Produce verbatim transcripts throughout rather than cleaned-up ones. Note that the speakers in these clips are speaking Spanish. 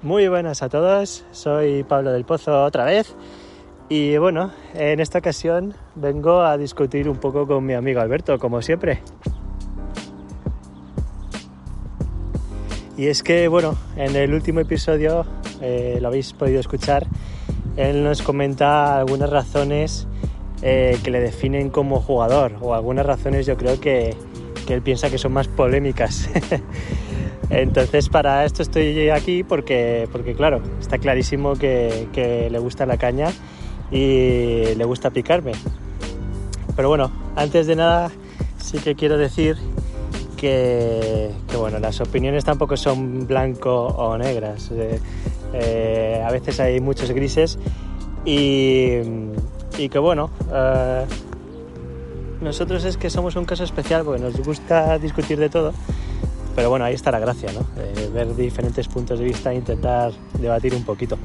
Muy buenas a todos, soy Pablo del Pozo otra vez y bueno, en esta ocasión vengo a discutir un poco con mi amigo Alberto, como siempre. Y es que bueno, en el último episodio, eh, lo habéis podido escuchar, él nos comenta algunas razones eh, que le definen como jugador, o algunas razones yo creo que, que él piensa que son más polémicas. Entonces para esto estoy aquí porque, porque claro, está clarísimo que, que le gusta la caña y le gusta picarme. Pero bueno, antes de nada sí que quiero decir que, que bueno, las opiniones tampoco son blanco o negras. Eh, eh, a veces hay muchos grises y, y que bueno... Eh, nosotros es que somos un caso especial porque nos gusta discutir de todo. Pero bueno, ahí está la gracia, ¿no? Eh, ver diferentes puntos de vista e intentar debatir un poquito.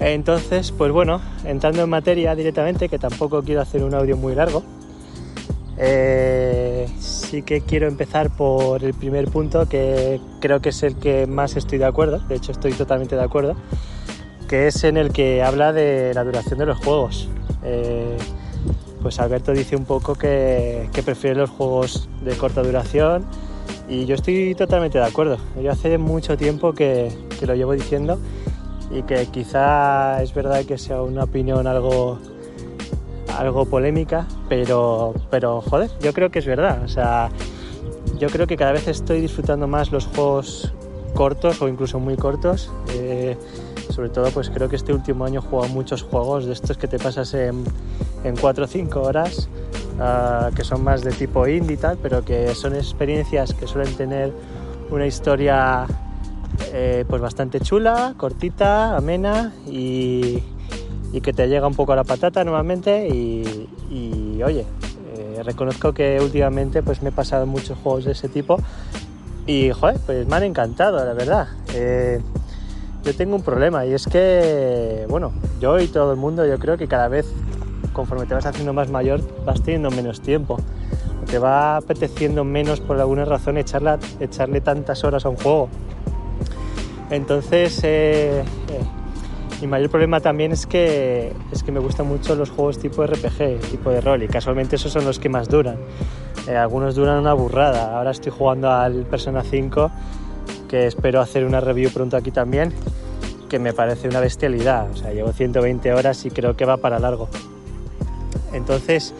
Entonces, pues bueno, entrando en materia directamente, que tampoco quiero hacer un audio muy largo, eh, sí que quiero empezar por el primer punto, que creo que es el que más estoy de acuerdo, de hecho estoy totalmente de acuerdo, que es en el que habla de la duración de los juegos. Eh, Pues Alberto dice un poco que, que prefiere los juegos de corta duración y yo estoy totalmente de acuerdo. Yo hace mucho tiempo que, que lo llevo diciendo y que quizá es verdad que sea una opinión algo, algo polémica, pero, pero joder, yo creo que es verdad. O sea, yo creo que cada vez estoy disfrutando más los juegos cortos o incluso muy cortos. Eh, sobre todo pues creo que este último año he jugado muchos juegos de estos que te pasas en... en cuatro o cinco horas, uh, que son más de tipo indie y tal, pero que son experiencias que suelen tener una historia eh, pues bastante chula, cortita, amena y, y que te llega un poco a la patata normalmente y, y oye, eh, reconozco que últimamente pues me he pasado muchos juegos de ese tipo y joder, pues me han encantado, la verdad. Eh, yo tengo un problema y es que, bueno, yo y todo el mundo yo creo que cada vez conforme te vas haciendo más mayor vas teniendo menos tiempo, te va apeteciendo menos por alguna razón echarla, echarle tantas horas a un juego. Entonces eh, eh, mi mayor problema también es que, es que me gustan mucho los juegos tipo R P G, tipo de rol, y casualmente esos son los que más duran. Eh, algunos duran una burrada. Ahora estoy jugando al Persona cinco, que espero hacer una review pronto aquí también, que me parece una bestialidad. O sea, llevo ciento veinte horas y creo que va para largo. Entonces,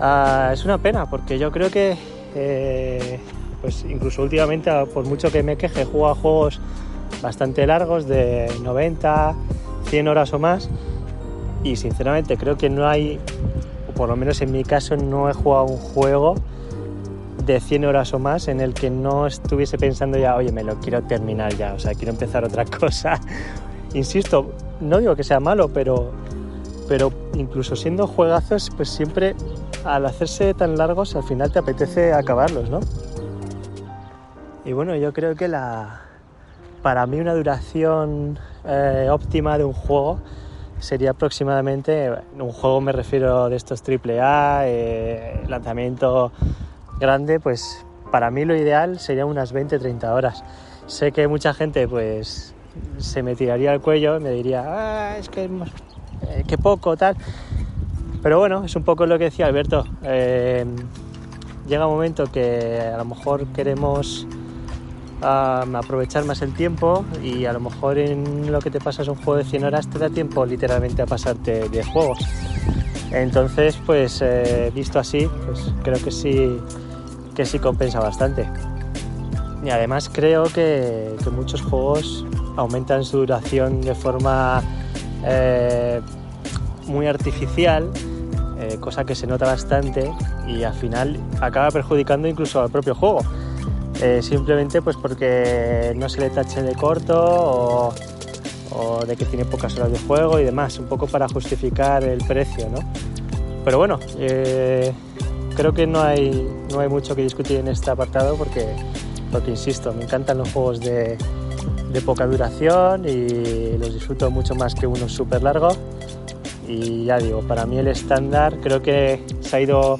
uh, es una pena porque yo creo que, eh, pues incluso últimamente, por mucho que me queje, juego a juegos bastante largos de noventa, cien horas o más y sinceramente creo que no hay, o por lo menos en mi caso, no he jugado un juego de cien horas o más en el que no estuviese pensando ya, oye, me lo quiero terminar ya, o sea, quiero empezar otra cosa. Insisto, no digo que sea malo, pero... pero incluso siendo juegazos, pues siempre al hacerse tan largos al final te apetece acabarlos, ¿no? Y bueno, yo creo que la para mí una duración eh, óptima de un juego sería aproximadamente, un juego me refiero de estos triple A, eh, lanzamiento grande, pues para mí lo ideal sería unas veinte a treinta horas. Sé que mucha gente pues se me tiraría al cuello y me diría, ah, es que... Eh, qué poco, tal, pero bueno, es un poco lo que decía Alberto. Eh, llega un momento que a lo mejor queremos um, aprovechar más el tiempo y a lo mejor en lo que te pasas un juego de cien horas te da tiempo literalmente a pasarte diez juegos. Entonces, pues eh, visto así, pues creo que sí, que sí compensa bastante. Y además creo que, que muchos juegos aumentan su duración de forma... Eh, muy artificial, eh, cosa que se nota bastante y al final acaba perjudicando incluso al propio juego, eh, simplemente pues porque no se le tache de corto o, o de que tiene pocas horas de juego y demás, un poco para justificar el precio, ¿no? Pero bueno, eh, creo que no hay, no hay mucho que discutir en este apartado porque, porque insisto, me encantan los juegos de de poca duración y los disfruto mucho más que uno súper largo y ya digo, para mí el estándar creo que se ha ido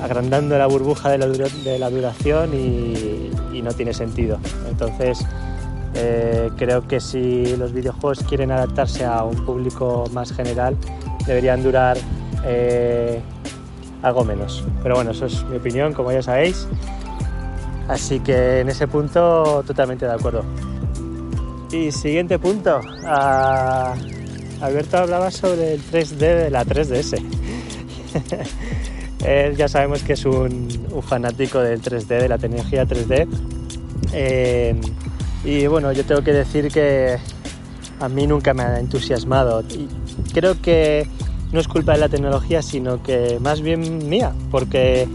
agrandando la burbuja de la, dura, de la duración y, y no tiene sentido. Entonces Eh, creo que si los videojuegos quieren adaptarse a un público más general, deberían durar eh, algo menos. Pero bueno, eso es mi opinión, como ya sabéis. Así que en ese punto totalmente de acuerdo. Y siguiente punto. Ah, Alberto hablaba sobre el tres D de la tres D S. Él ya sabemos que es un, un fanático del tres D, de la tecnología tres D. Eh, y bueno, yo tengo que decir que a mí nunca me ha entusiasmado. Y creo que no es culpa de la tecnología, sino que más bien mía, porque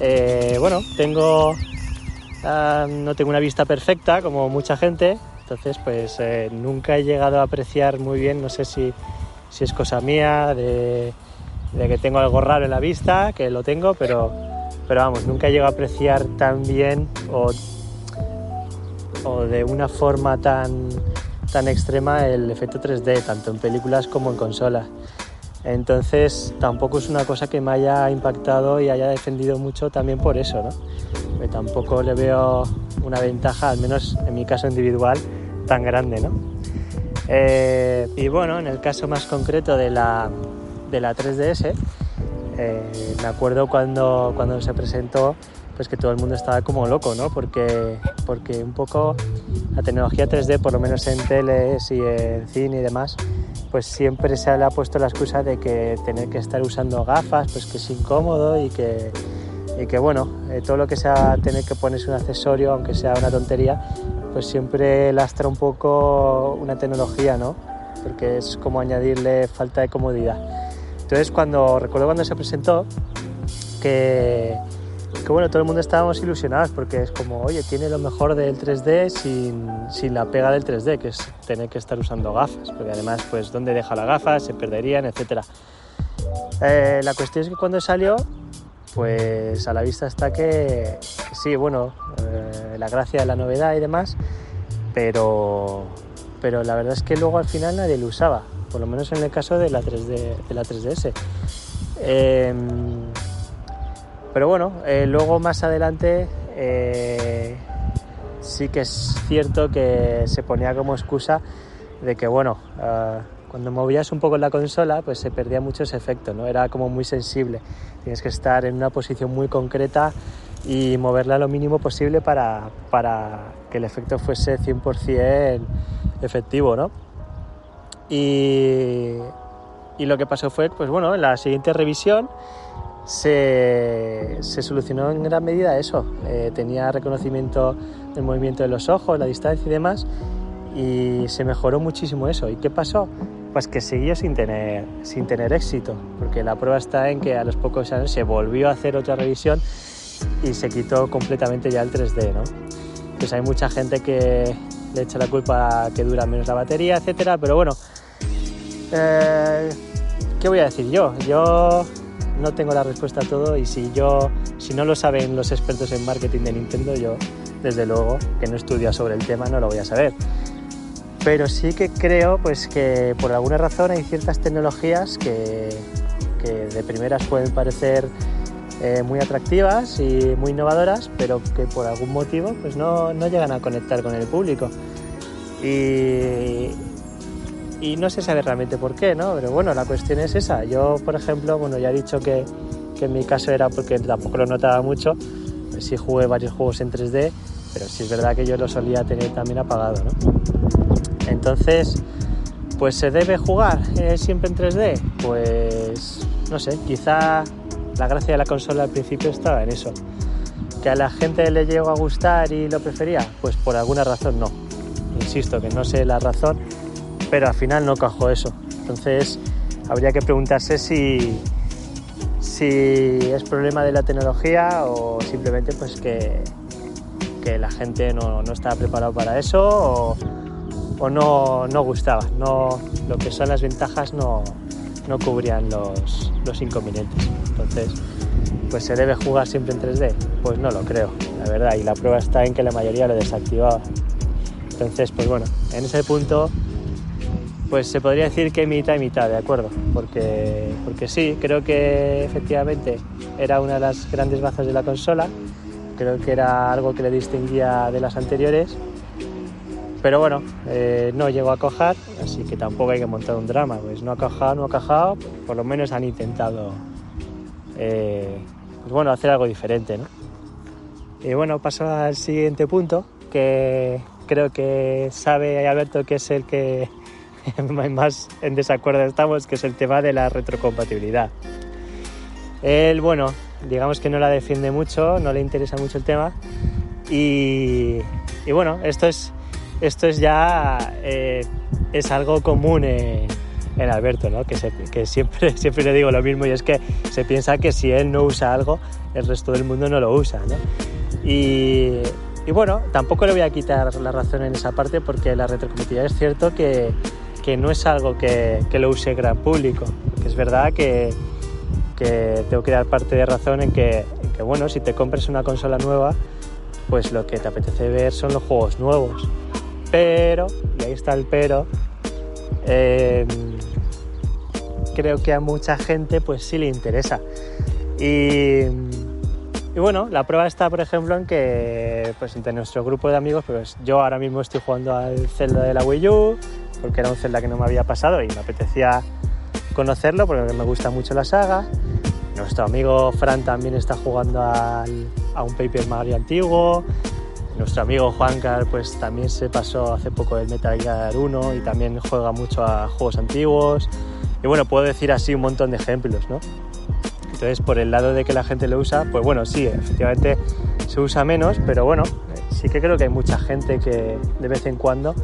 eh, bueno, tengo, uh, no tengo una vista perfecta como mucha gente, entonces pues eh, nunca he llegado a apreciar muy bien. No sé si, si es cosa mía, de, de que tengo algo raro en la vista, que lo tengo, pero, pero vamos, nunca he llegado a apreciar tan bien o o de una forma tan, tan extrema el efecto tres D, tanto en películas como en consolas. Entonces tampoco es una cosa que me haya impactado y haya defendido mucho también por eso, ¿no? Pero tampoco le veo una ventaja, al menos en mi caso individual, tan grande, ¿no? Eh, y bueno, en el caso más concreto de la, de la tres D S, eh, me acuerdo cuando, cuando se presentó, pues que todo el mundo estaba como loco, ¿no? Porque, porque un poco la tecnología tres D, por lo menos en teles y en cine y demás, pues siempre se le ha puesto la excusa de que tener que estar usando gafas, pues que es incómodo y que, y que bueno, eh, todo lo que sea tener que ponerse un accesorio, aunque sea una tontería, pues siempre lastra un poco una tecnología, ¿no? Porque es como añadirle falta de comodidad. Entonces, cuando recuerdo cuando se presentó, que... que bueno, todo el mundo estábamos ilusionados porque es como, oye, tiene lo mejor del tres D sin, sin la pega del tres D, que es tener que estar usando gafas, porque además, pues, ¿dónde deja las gafas? Se perderían, etcétera. Eh, la cuestión es que cuando salió, pues, a la vista está que, sí, bueno, eh, la gracia de la novedad y demás, pero, pero la verdad es que luego al final nadie lo usaba, por lo menos en el caso de la tres D, de la tres D S. Eh, Pero bueno, eh, luego más adelante eh, sí que es cierto que se ponía como excusa de que, bueno, eh, cuando movías un poco la consola, pues se perdía mucho ese efecto, ¿no? Era como muy sensible, tienes que estar en una posición muy concreta y moverla lo mínimo posible para, para que el efecto fuese cien por ciento efectivo, ¿no? Y, y lo que pasó fue, pues bueno, en la siguiente revisión, Se, se solucionó en gran medida eso. Eh, tenía reconocimiento del movimiento de los ojos, la distancia y demás, y se mejoró muchísimo eso. ¿Y qué pasó? Pues que siguió sin tener, sin tener éxito, porque la prueba está en que a los pocos años se volvió a hacer otra revisión y se quitó completamente ya el tres D, ¿no? Pues hay mucha gente que le echa la culpa a que dura menos la batería, etcétera, pero bueno, eh, ¿qué voy a decir yo? Yo... no tengo la respuesta a todo y si yo si no lo saben los expertos en marketing de Nintendo, yo desde luego que no estudio sobre el tema no lo voy a saber, pero sí que creo pues que por alguna razón hay ciertas tecnologías que, que de primeras pueden parecer eh, muy atractivas y muy innovadoras, pero que por algún motivo pues no, no llegan a conectar con el público y... y no se sabe realmente por qué, ¿no? Pero bueno, la cuestión es esa. Yo, por ejemplo, bueno, ya he dicho que, que en mi caso era porque tampoco lo notaba mucho. Sí jugué varios juegos en tres D, pero sí es verdad que yo lo solía tener también apagado, ¿no? Entonces, pues ¿se debe jugar eh, siempre en tres D? Pues, no sé, quizá la gracia de la consola al principio estaba en eso. ¿Que a la gente le llegó a gustar y lo prefería? Pues por alguna razón no. Insisto, que no sé la razón, pero al final no cajó eso. Entonces habría que preguntarse si, si es problema de la tecnología o simplemente pues que, que la gente no, no estaba preparada para eso o, o no, no gustaba. No, lo que son las ventajas no, no cubrían los, los inconvenientes. Entonces, pues ¿se debe jugar siempre en tres D? Pues no lo creo, la verdad. Y la prueba está en que la mayoría lo desactivaba. Entonces, pues bueno, en ese punto... pues se podría decir que mitad y mitad, ¿de acuerdo? Porque, porque sí, creo que efectivamente era una de las grandes bazas de la consola, creo que era algo que le distinguía de las anteriores, pero bueno, eh, no llegó a cojar, así que tampoco hay que montar un drama, pues no ha cojado, no ha cojado, por lo menos han intentado eh, pues bueno, hacer algo diferente, ¿no? Y bueno, paso al siguiente punto, que creo que sabe Alberto que es el que más en desacuerdo estamos, que es el tema de la retrocompatibilidad. Él, bueno, digamos que no la defiende mucho, no le interesa mucho el tema y, y bueno, esto es, esto es ya eh, es algo común eh, en Alberto, ¿no? Que, se, que siempre, siempre le digo lo mismo, y es que se piensa que si él no usa algo, el resto del mundo no lo usa, ¿no? Y, y bueno, tampoco le voy a quitar la razón en esa parte, porque la retrocompatibilidad es cierto que, que no es algo que, que lo use gran público, porque es verdad que que tengo que dar parte de razón en que, en que, bueno, si te compras una consola nueva, pues lo que te apetece ver son los juegos nuevos. Pero, y ahí está el pero, eh, creo que a mucha gente pues sí le interesa. Y, y bueno, la prueba está, por ejemplo, en que pues entre nuestro grupo de amigos, pues yo ahora mismo estoy jugando al Zelda de la Wii U, porque era un Zelda que no me había pasado y me apetecía conocerlo porque me gusta mucho la saga. Nuestro amigo Fran también está jugando al, a un Paper Mario antiguo. Nuestro amigo Juancar pues también se pasó hace poco el Metal Gear uno y también juega mucho a juegos antiguos. Y bueno, puedo decir así un montón de ejemplos, ¿no? Entonces, por el lado de que la gente lo usa, pues bueno, sí, efectivamente se usa menos, pero bueno, sí que creo que hay mucha gente que de vez en cuando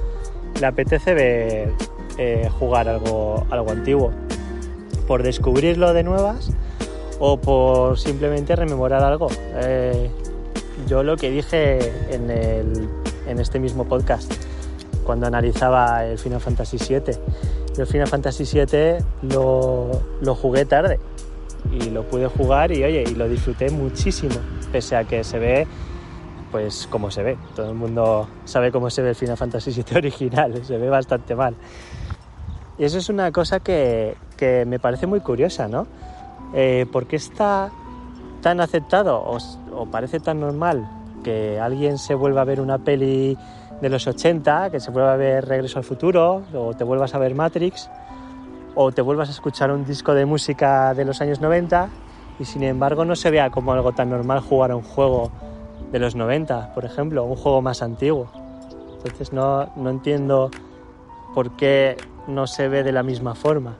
le apetece ver, eh, jugar algo, algo antiguo, por descubrirlo de nuevas o por simplemente rememorar algo. Eh, yo lo que dije en, el, en este mismo podcast cuando analizaba el Final Fantasy siete, el Final Fantasy siete lo, lo jugué tarde y lo pude jugar y oye, y lo disfruté muchísimo, pese a que se ve pues como se ve, todo el mundo sabe cómo se ve el Final Fantasy siete original, se ve bastante mal. Y eso es una cosa que, que me parece muy curiosa, ¿no? Eh, ¿Por qué está tan aceptado o, o parece tan normal que alguien se vuelva a ver una peli de los ochenta, que se vuelva a ver Regreso al Futuro, o te vuelvas a ver Matrix, o te vuelvas a escuchar un disco de música de los años noventa, y sin embargo no se vea como algo tan normal jugar a un juego de los noventa, por ejemplo, un juego más antiguo? Entonces no, no entiendo por qué no se ve de la misma forma.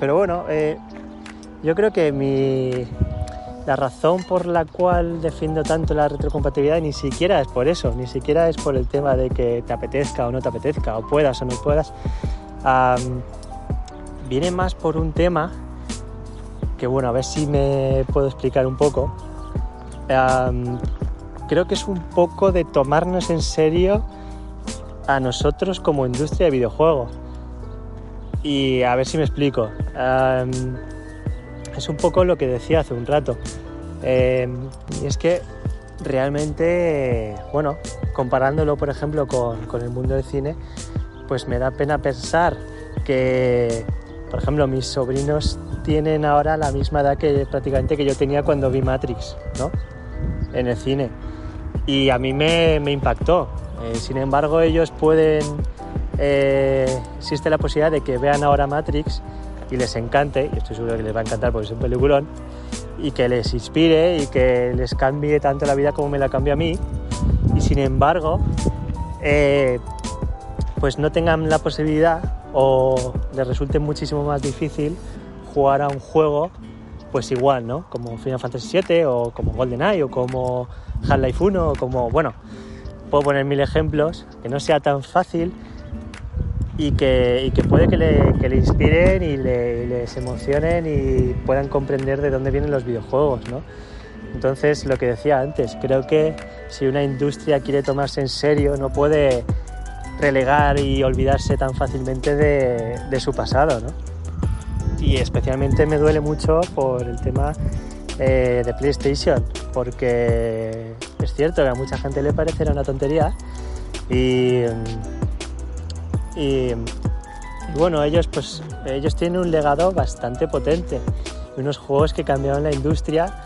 Pero bueno, eh, yo creo que mi, la razón por la cual defiendo tanto la retrocompatibilidad ni siquiera es por eso, ni siquiera es por el tema de que te apetezca o no te apetezca, o puedas o no puedas. Um, viene más por un tema que, bueno, a ver si me puedo explicar un poco. Um, creo que es un poco de tomarnos en serio a nosotros como industria de videojuego, y a ver si me explico. Um, es un poco lo que decía hace un rato, eh, y es que realmente, bueno, comparándolo por ejemplo con, con el mundo del cine, pues me da pena pensar que, por ejemplo, mis sobrinos tienen ahora la misma edad que prácticamente que yo tenía cuando vi Matrix, ¿no?, en el cine, y a mí me, me impactó. Sin embargo, ellos pueden, eh, existe la posibilidad de que vean ahora Matrix y les encante, y estoy seguro que les va a encantar porque es un peliculón, y que les inspire y que les cambie tanto la vida como me la cambió a mí, y sin embargo, eh, pues no tengan la posibilidad o les resulte muchísimo más difícil jugar a un juego pues igual, ¿no?, como Final Fantasy siete, o como GoldenEye, o como Half-Life uno, o como, bueno, puedo poner mil ejemplos, que no sea tan fácil y que, y que puede que le, que le inspiren y, le, y les emocionen y puedan comprender de dónde vienen los videojuegos, ¿no? Entonces, lo que decía antes, creo que si una industria quiere tomarse en serio, no puede relegar y olvidarse tan fácilmente de, de su pasado, ¿no? Y especialmente me duele mucho por el tema eh, de PlayStation, porque es cierto que a mucha gente le parecerá una tontería y, y, y bueno, ellos pues ellos tienen un legado bastante potente, unos juegos que cambiaron la industria,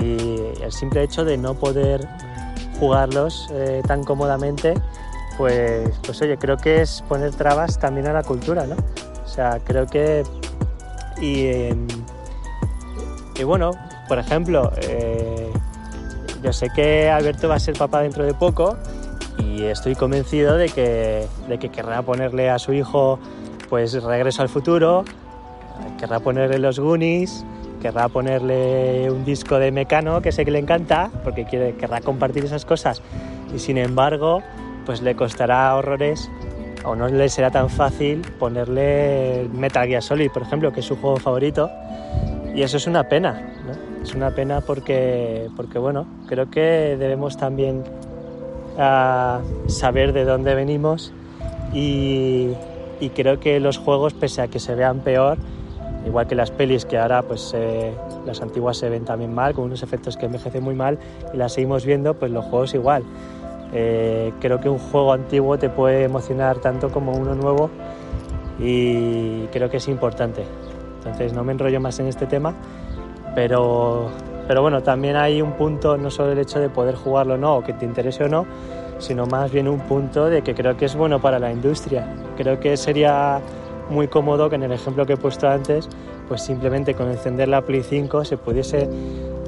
y el simple hecho de no poder jugarlos eh, tan cómodamente pues, pues oye, creo que es poner trabas también a la cultura, ¿no? O sea, creo que... Y, eh, y bueno, por ejemplo, eh, yo sé que Alberto va a ser papá dentro de poco y estoy convencido de que, de que querrá ponerle a su hijo pues Regreso al Futuro, querrá ponerle los Goonies, querrá ponerle un disco de Mecano, que sé que le encanta, porque quiere, querrá compartir esas cosas. Y sin embargo, pues le costará horrores o no le será tan fácil ponerle Metal Gear Solid, por ejemplo, que es su juego favorito. Y eso es una pena, ¿no? Es una pena porque, porque bueno, creo que debemos también uh, saber de dónde venimos y, y creo que los juegos, pese a que se vean peor, igual que las pelis, que ahora pues eh, las antiguas se ven también mal, con unos efectos que envejecen muy mal y las seguimos viendo, pues los juegos igual. Eh, creo que un juego antiguo te puede emocionar tanto como uno nuevo y creo que es importante. Entonces no me enrollo más en este tema, pero, pero bueno, también hay un punto, no solo el hecho de poder jugarlo o no, o que te interese o no, sino más bien un punto de que creo que es bueno para la industria. Creo que sería muy cómodo que en el ejemplo que he puesto antes, pues simplemente con encender la Play cinco se pudiese,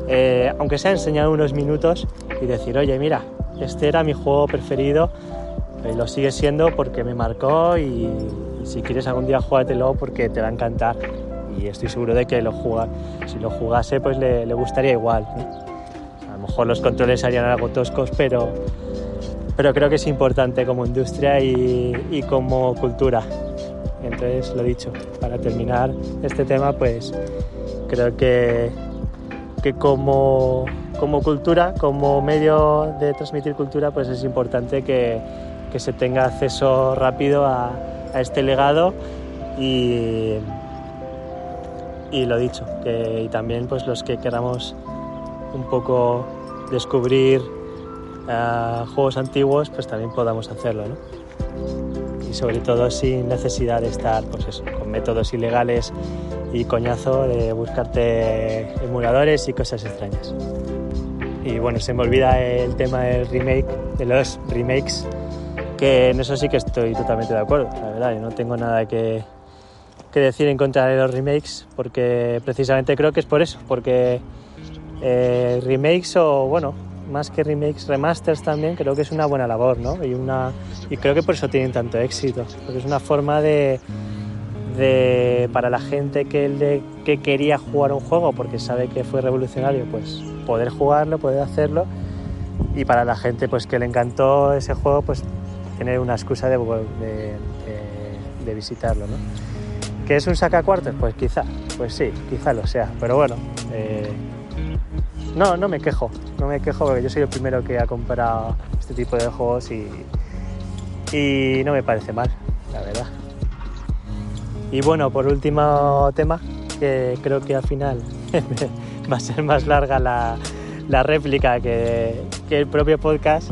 eh, aunque sea enseñar unos minutos y decir, oye, mira, este era mi juego preferido, eh, lo sigue siendo porque me marcó y, y si quieres algún día júgatelo porque te va a encantar. Y estoy seguro de que lo juega, si lo jugase pues le, le gustaría igual, ¿no? A lo mejor los controles serían algo toscos, pero, pero creo que es importante como industria y, y como cultura. Entonces, lo dicho, para terminar este tema, pues creo que, que como, como cultura, como medio de transmitir cultura, pues es importante que, que se tenga acceso rápido a, a este legado y, y lo dicho, que, y también pues los que queramos un poco descubrir uh, juegos antiguos, pues también podamos hacerlo, ¿no? Sobre todo sin necesidad de estar pues eso, con métodos ilegales y coñazo de buscarte emuladores y cosas extrañas. Y bueno, se me olvida el tema del remake, de los remakes, que en eso sí que estoy totalmente de acuerdo, la verdad. Yo no tengo nada que, que decir en contra de los remakes, porque precisamente creo que es por eso, porque eh, remakes o, bueno, más que remakes, remasters también, creo que es una buena labor, ¿no? Y, una, y creo que por eso tienen tanto éxito, porque es una forma de, de para la gente que, le, que quería jugar un juego porque sabe que fue revolucionario, pues poder jugarlo, poder hacerlo, y para la gente pues que le encantó ese juego, pues tener una excusa de, de, de, de visitarlo, ¿no? ¿Que es un sacacuartos? Pues quizá, pues sí, quizá lo sea, pero bueno... Eh, No, no me quejo, no me quejo porque yo soy el primero que ha comprado este tipo de juegos y, y no me parece mal, la verdad. Y bueno, por último tema, que creo que al final va a ser más larga la, la réplica que, que el propio podcast,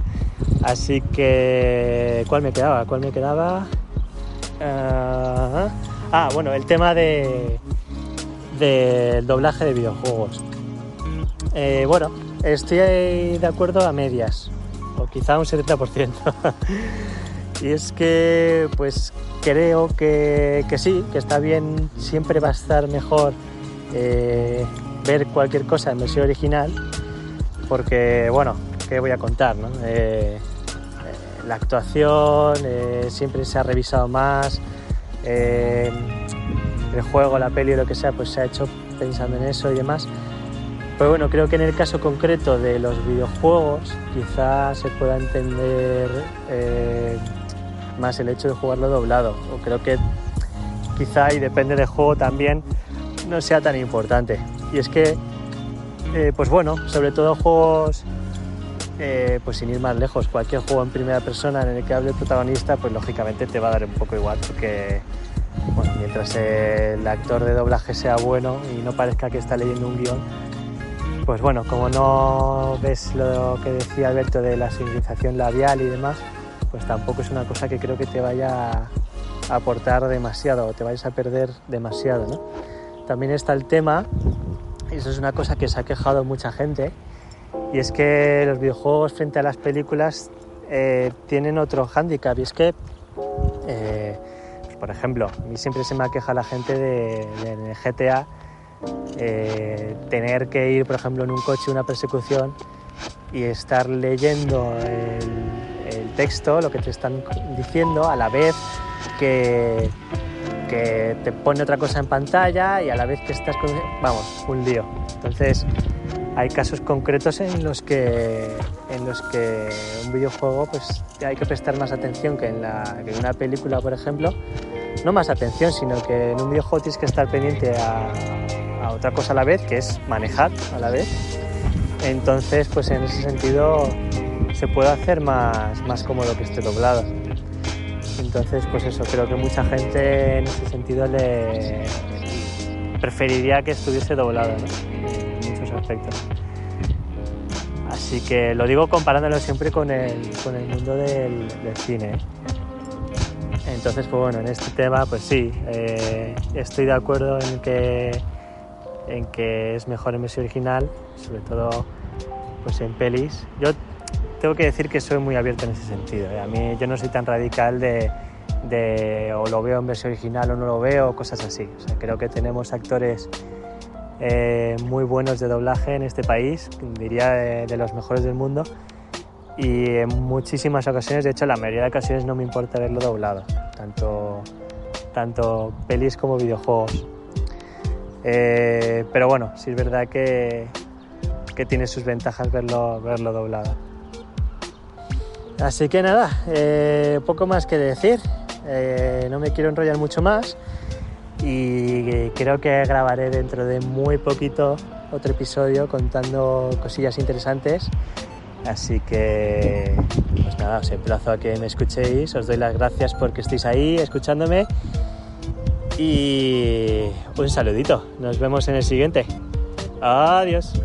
así que... ¿Cuál me quedaba? ¿Cuál me quedaba? Uh, ah, bueno, el tema de del doblaje de videojuegos. Eh, bueno, estoy de acuerdo a medias, o quizá un setenta por ciento. Y es que, pues, creo que, que sí, que está bien, siempre va a estar mejor eh, ver cualquier cosa en versión original, porque, bueno, ¿qué voy a contar, no? Eh, eh, la actuación, eh, siempre se ha revisado más, eh, el juego, la peli, lo que sea, pues se ha hecho pensando en eso y demás. Pues bueno, creo que en el caso concreto de los videojuegos quizás se pueda entender eh, más el hecho de jugarlo doblado, o creo que quizá, y depende del juego también, no sea tan importante. Y es que, eh, pues bueno, sobre todo juegos, eh, pues sin ir más lejos, cualquier juego en primera persona en el que hable el protagonista, pues lógicamente te va a dar un poco igual, porque... Bueno, mientras el actor de doblaje sea bueno y no parezca que está leyendo un guión, pues bueno, como no ves lo que decía Alberto de la sincronización labial y demás, pues tampoco es una cosa que creo que te vaya a aportar demasiado o te vayas a perder demasiado, ¿no? También está el tema, y eso es una cosa que se ha quejado mucha gente, y es que los videojuegos frente a las películas eh, tienen otro hándicap, y es que, eh, pues por ejemplo, a mí siempre se me aqueja la gente de, de, de G T A, eh, tener que ir, por ejemplo, en un coche una persecución y estar leyendo el, el texto, lo que te están diciendo, a la vez que, que te pone otra cosa en pantalla y a la vez que estás con... Vamos, un lío. Entonces, hay casos concretos en los que, en los que un videojuego, pues, hay que prestar más atención que en, la, que en una película, por ejemplo. No más atención, sino que en un videojuego tienes que estar pendiente a, a otra cosa a la vez, que es manejar a la vez. Entonces, pues en ese sentido se puede hacer más, más cómodo que esté doblado. Entonces, pues eso, creo que mucha gente en ese sentido le preferiría que estuviese doblado, ¿no?, en muchos aspectos. Así que lo digo comparándolo siempre con el, con el mundo del, del cine. Entonces, pues bueno, en este tema, pues sí, eh, estoy de acuerdo en que... en que es mejor en versión original, sobre todo pues en pelis. Yo tengo que decir que soy muy abierto en ese sentido, ¿eh? A mí, yo no soy tan radical de, de o lo veo en versión original o no lo veo, cosas así. O sea, creo que tenemos actores eh, muy buenos de doblaje en este país, diría de, de los mejores del mundo, y en muchísimas ocasiones, de hecho, la mayoría de ocasiones no me importa verlo doblado, tanto, tanto pelis como videojuegos. Eh, pero bueno, sí es verdad que, que tiene sus ventajas verlo, verlo doblado. Así que nada, eh, poco más que decir, eh, no me quiero enrollar mucho más, y creo que grabaré dentro de muy poquito otro episodio contando cosillas interesantes. Así que pues nada, os emplazo a que me escuchéis, os doy las gracias porque estáis ahí escuchándome. Y un saludito. Nos vemos en el siguiente. Adiós.